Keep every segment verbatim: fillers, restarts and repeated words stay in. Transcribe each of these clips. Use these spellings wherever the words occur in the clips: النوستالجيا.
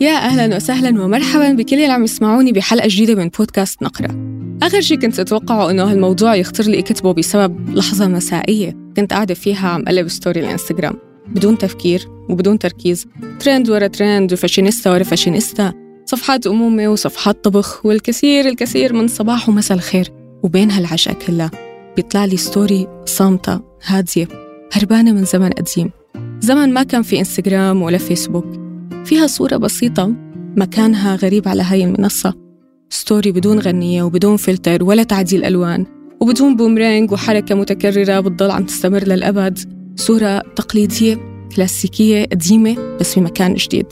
يا أهلاً وسهلاً ومرحباً بكل اللي عم يسمعوني بحلقة جديدة من بودكاست نقرة. آخر شي كنت أتوقعه إنه هالموضوع يخطر لي أكتبه بسبب لحظة مسائية كنت قاعدة فيها عم قلب ستوري الإنستغرام بدون تفكير وبدون تركيز، ترند ورا ترند وفاشينيستا ورا فاشينيستا، صفحات أمومة وصفحات طبخ والكثير الكثير من صباح ومساء الخير. وبين هالعشاء كلها بيطلع لي ستوري صامتة هادية هربانة من زمن قديم، زمن ما كان في إنستغرام ولا فيسبوك، فيها صورة بسيطة مكانها غريب على هاي المنصة، ستوري بدون غنية وبدون فلتر ولا تعديل ألوان وبدون بومرانج وحركة متكررة بتضل عم تستمر للأبد، صورة تقليدية كلاسيكية قديمة بس في مكان جديد.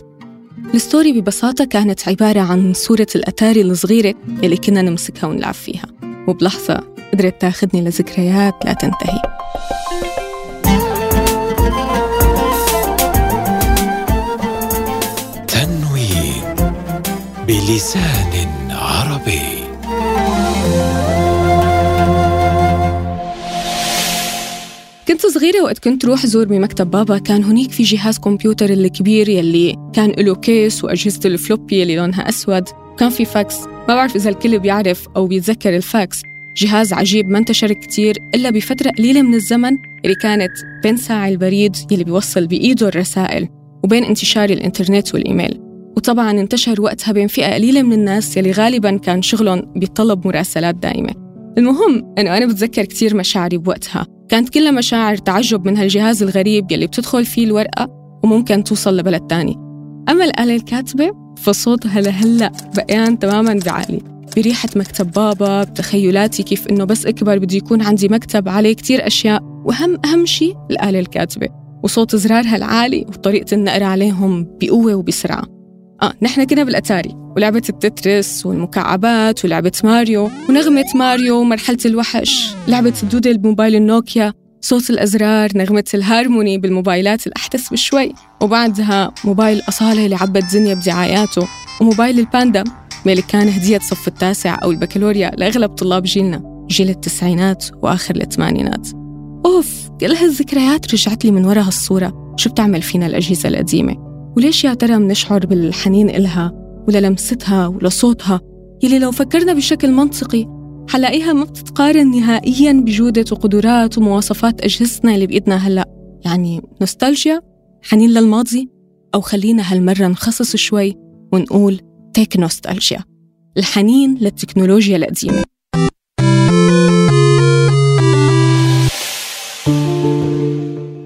الستوري ببساطة كانت عبارة عن صورة الأتاري الصغيرة اللي كنا نمسكها ونلعب فيها، وبلحظة قدرت تاخدني لذكريات لا تنتهي. تنوين بلسان عربي. كنت صغيرة وقت كنت روح زور بمكتب بابا، كان هنيك في جهاز كمبيوتر اللي كبير يلي كان له كيس وأجهزة الفلوبي اللي لونها أسود، وكان في فاكس. ما بعرف إذا الكل بيعرف أو بيتذكر الفاكس، جهاز عجيب ما انتشر كتير إلا بفترة قليلة من الزمن، اللي كانت بين ساعي البريد يلي بيوصل بإيده الرسائل وبين انتشار الإنترنت والإيميل. وطبعاً انتشر وقتها بين فئة قليلة من الناس يلي غالباً كان شغلهم بيطلب مراسلات دائمة. المهم أنه أنا بتذكر كتير مشاعري بوقتها، كانت كلها مشاعر تعجب من هالجهاز الغريب يلي بتدخل فيه الورقة وممكن توصل لبلد تاني. أما الآلة الكاتبة فصوتها لهلأ بقيان تماماً بعقلي، بريحة مكتب بابا، بتخيلاتي كيف إنه بس أكبر بدي يكون عندي مكتب عليه كتير أشياء، وهم أهم شي الآلة الكاتبة وصوت زرارها العالي وطريقة النقر عليهم بقوة وبسرعة. آه نحن كنا بالأتاري ولعبة التترس والمكعبات ولعبة ماريو ونغمة ماريو ومرحلة الوحش، لعبة الدودة بموبايل النوكيا، صوت الأزرار، نغمة الهارموني بالموبايلات الأحدث بشوي، وبعدها موبايل أصالة اللي عبت الدنيا بدعاياته، وموبايل الباندا اللي كان هدية صف التاسع أو البكالوريا لأغلب طلاب جيلنا، جيل التسعينات وآخر الثمانينات. أوف، كل هالذكريات رجعت لي من وراء هالصورة. شو بتعمل فينا الأجهزة القديمة؟ وليش يا ترى منشعر بالحنين إلها وللمستها ولصوتها يلي لو فكرنا بشكل منطقي حلاقيها ما بتتقارن نهائياً بجودة وقدرات ومواصفات أجهزتنا اللي بإيدنا هلأ. يعني نوستالجيا، حنين للماضي، أو خلينا هالمرة نخصص شوي ونقول تيك نوستالجيا، الحنين للتكنولوجيا القديمة.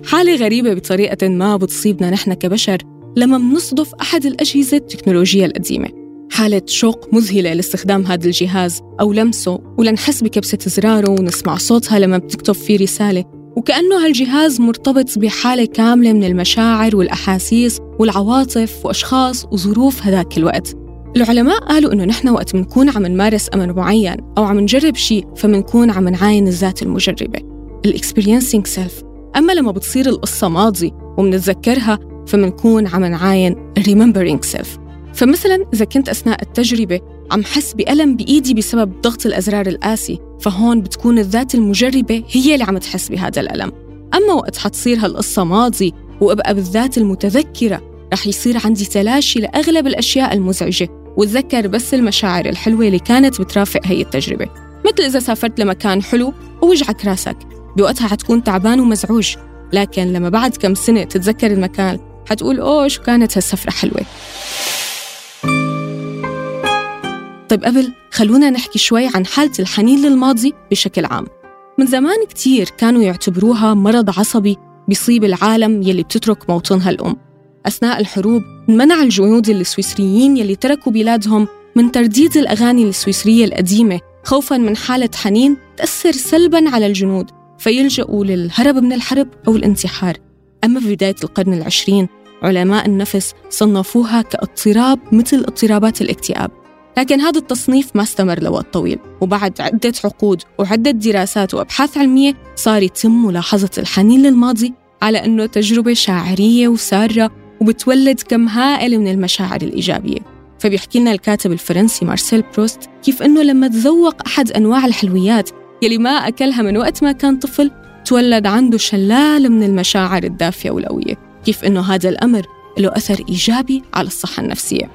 حالة غريبة بطريقة ما بتصيبنا نحن كبشر لما منصدف أحد الأجهزة التكنولوجية القديمة، حالة شوق مذهلة لاستخدام هذا الجهاز أو لمسه، ولنحس بكبسة زراره ونسمع صوتها لما بتكتب فيه رسالة، وكأنه هالجهاز مرتبط بحالة كاملة من المشاعر والأحاسيس والعواطف وأشخاص وظروف هذاك الوقت. العلماء قالوا إنه نحن وقت منكون عم نمارس أمر معين أو عم نجرب شيء فمنكون عم نعاين الذات المجربة، الإكسبيرينسينج سيلف. أما لما بتصير القصة ماضي ومنتذكرها فمنكون عم نعاين remembering self. فمثلاً إذا كنت أثناء التجربة عم حس بألم بإيدي بسبب ضغط الأزرار القاسي، فهون بتكون الذات المجربة هي اللي عم تحس بهذا الألم. أما وقت حتصير هالقصة ماضي وأبقى بالذات المتذكرة، رح يصير عندي تلاشي لأغلب الأشياء المزعجة وتذكر بس المشاعر الحلوة اللي كانت بترافق هي التجربة. مثل إذا سافرت لمكان حلو ووجعك راسك، بوقتها حتكون تعبان ومزعوج، لكن لما بعد كم سنة تتذكر المكان حتقول أوه شو كانت هالسفرة حلوة. طيب قبل خلونا نحكي شوي عن حالة الحنين للماضي بشكل عام. من زمان كتير كانوا يعتبروها مرض عصبي بيصيب العالم يلي بتترك موطنها الأم. أثناء الحروب منع الجنود السويسريين يلي تركوا بلادهم من ترديد الأغاني السويسرية القديمة خوفاً من حالة حنين تأثر سلباً على الجنود فيلجأوا للهرب من الحرب أو الانتحار. أما في بداية القرن العشرين علماء النفس صنفوها كاضطراب مثل اضطرابات الاكتئاب، لكن هذا التصنيف ما استمر لوقت طويل، وبعد عدة عقود وعدة دراسات وأبحاث علمية صار يتم ملاحظة الحنين للماضي على أنه تجربة شاعرية وسارة وبتولد كم هائل من المشاعر الإيجابية. فبيحكي لنا الكاتب الفرنسي مارسيل بروست كيف أنه لما تذوق أحد أنواع الحلويات يلي ما أكلها من وقت ما كان طفل تولد عنده شلال من المشاعر الدافئة والقوية، كيف أنه هذا الأمر له أثر إيجابي على الصحة النفسية.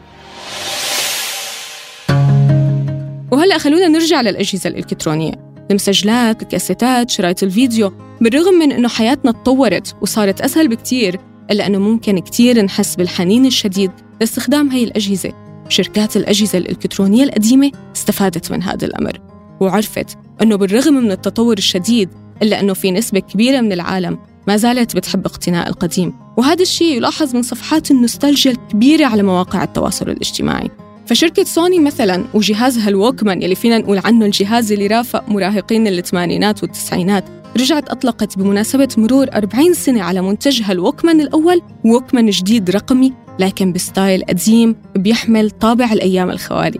وهلأ خلونا نرجع للأجهزة الإلكترونية، المسجلات، الكاسيتات، شرايط الفيديو. بالرغم من أنه حياتنا تطورت وصارت أسهل بكتير، إلا أنه ممكن كتير نحس بالحنين الشديد لاستخدام هاي الأجهزة. شركات الأجهزة الإلكترونية القديمة استفادت من هذا الأمر، وعرفت أنه بالرغم من التطور الشديد إلا أنه في نسبة كبيرة من العالم ما زالت بتحب اقتناء القديم، وهذا الشيء يلاحظ من صفحات النوستالجيا الكبيرة على مواقع التواصل الاجتماعي. فشركة سوني مثلاً وجهازها الووكمان يلي فينا نقول عنه الجهاز اللي رافق مراهقين الثمانينات والتسعينات، رجعت أطلقت بمناسبة مرور أربعين سنة على منتجها الووكمان الأول، ووكمان جديد رقمي لكن بستايل قديم بيحمل طابع الأيام الخوالي.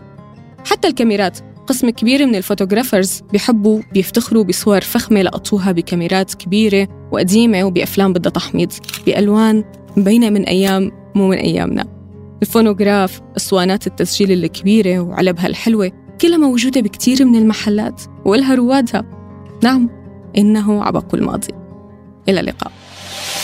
حتى الكاميرات، قسم كبير من الفوتوغرافرز بيحبوا بيفتخروا بصور فخمة لقطوها بكاميرات كبيرة وقديمة وبأفلام بدها تحميض بألوان مبينة من أيام مو من أيامنا. الفونوغراف، أسوانات التسجيل الكبيرة وعلبها الحلوة كلها موجودة بكتير من المحلات ولها روادها. نعم، إنه عبق الماضي. إلى اللقاء.